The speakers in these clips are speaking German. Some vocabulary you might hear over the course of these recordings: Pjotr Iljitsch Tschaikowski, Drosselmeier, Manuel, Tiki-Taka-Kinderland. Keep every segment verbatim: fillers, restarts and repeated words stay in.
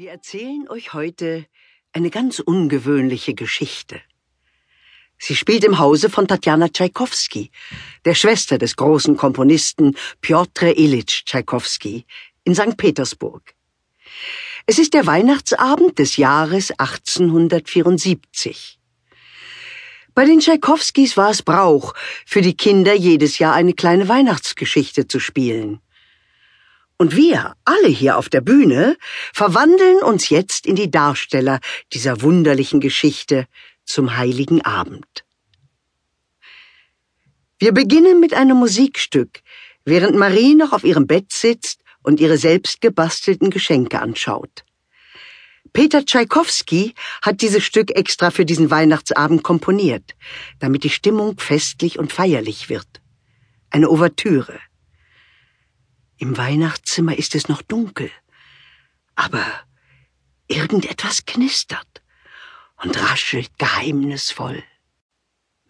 Wir erzählen euch heute eine ganz ungewöhnliche Geschichte. Sie spielt im Hause von Tatjana Tschaikowski, der Schwester des großen Komponisten Pjotr Iljitsch Tschaikowski, in Sankt Petersburg. Es ist der Weihnachtsabend des Jahres achtzehnhundertvierundsiebzig. Bei den Tschaikowskis war es Brauch, für die Kinder jedes Jahr eine kleine Weihnachtsgeschichte zu spielen. Und wir, alle hier auf der Bühne, verwandeln uns jetzt in die Darsteller dieser wunderlichen Geschichte zum Heiligen Abend. Wir beginnen mit einem Musikstück, während Marie noch auf ihrem Bett sitzt und ihre selbst gebastelten Geschenke anschaut. Peter Tschaikowski hat dieses Stück extra für diesen Weihnachtsabend komponiert, damit die Stimmung festlich und feierlich wird. Eine Ouvertüre. Im Weihnachtszimmer ist es noch dunkel, aber irgendetwas knistert und raschelt geheimnisvoll.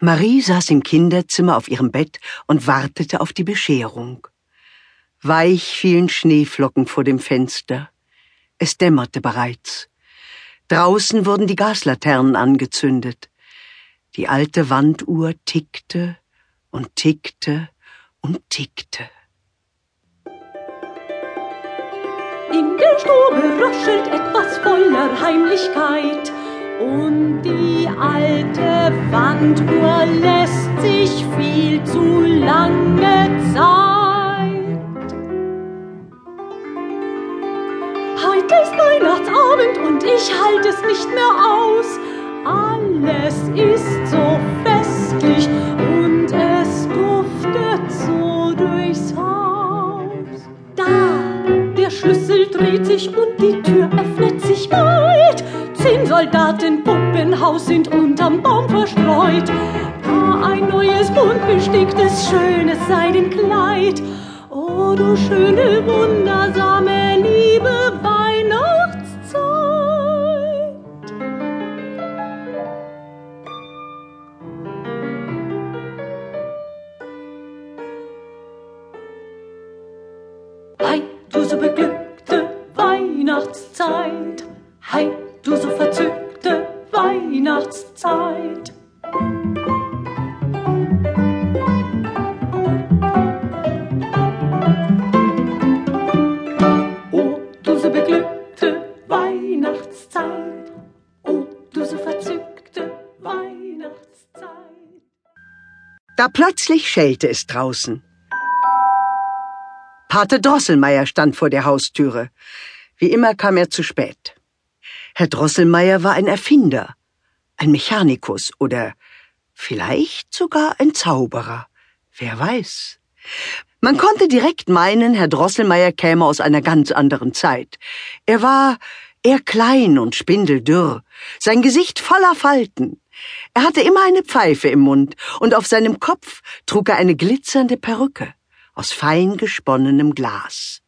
Marie saß im Kinderzimmer auf ihrem Bett und wartete auf die Bescherung. Weich fielen Schneeflocken vor dem Fenster. Es dämmerte bereits. Draußen wurden die Gaslaternen angezündet. Die alte Wanduhr tickte und tickte und tickte. In der Stube raschelt etwas voller Heimlichkeit und die alte Wanduhr lässt sich viel zu lange Zeit. Heute ist Weihnachtsabend und ich halte es nicht mehr aus. Alles ist so festlich und es duftet so durchs Haus. Da! Der Schlüssel dreht sich und die Tür öffnet sich weit. Zehn Soldatenpuppenhaus sind unterm Baum verstreut. Da ein neues, bunt besticktes, schönes Seidenkleid. Oh, du schöne, wundersame, liebe Weihnachtszeit. Hi, du so beglückt. Weihnachtszeit, hei, du so verzückte Weihnachtszeit. Oh, du so beglückte Weihnachtszeit, oh, du so verzückte Weihnachtszeit. Da plötzlich schellte es draußen. Pate Drosselmeier stand vor der Haustüre. Wie immer kam er zu spät. Herr Drosselmeier war ein Erfinder, ein Mechanikus oder vielleicht sogar ein Zauberer. Wer weiß. Man konnte direkt meinen, Herr Drosselmeier käme aus einer ganz anderen Zeit. Er war eher klein und spindeldürr, sein Gesicht voller Falten. Er hatte immer eine Pfeife im Mund und auf seinem Kopf trug er eine glitzernde Perücke aus fein gesponnenem Glas.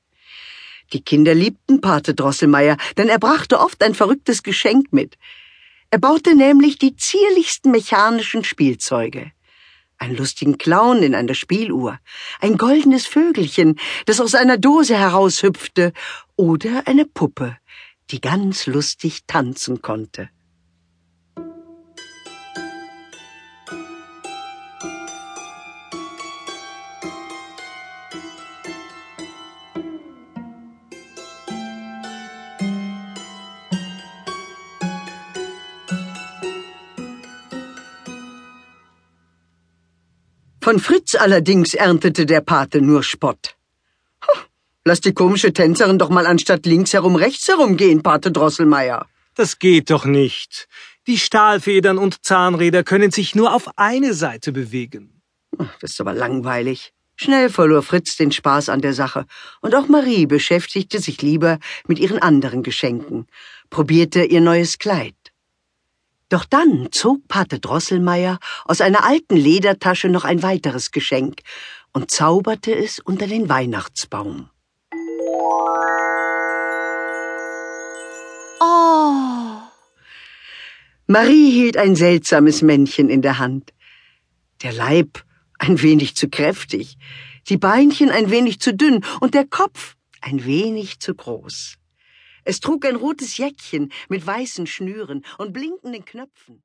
Die Kinder liebten Pate Drosselmeier, denn er brachte oft ein verrücktes Geschenk mit. Er baute nämlich die zierlichsten mechanischen Spielzeuge. Einen lustigen Clown in einer Spieluhr, ein goldenes Vögelchen, das aus einer Dose heraushüpfte, oder eine Puppe, die ganz lustig tanzen konnte. Von Fritz allerdings erntete der Pate nur Spott. Lass die komische Tänzerin doch mal anstatt links herum rechts herum gehen, Pate Drosselmeier. Das geht doch nicht. Die Stahlfedern und Zahnräder können sich nur auf eine Seite bewegen. Das ist aber langweilig. Schnell verlor Fritz den Spaß an der Sache und auch Marie beschäftigte sich lieber mit ihren anderen Geschenken, probierte ihr neues Kleid. Doch dann zog Pate Drosselmeier aus einer alten Ledertasche noch ein weiteres Geschenk und zauberte es unter den Weihnachtsbaum. Oh! Marie hielt ein seltsames Männchen in der Hand. Der Leib ein wenig zu kräftig, die Beinchen ein wenig zu dünn und der Kopf ein wenig zu groß. Es trug ein rotes Jäckchen mit weißen Schnüren und blinkenden Knöpfen.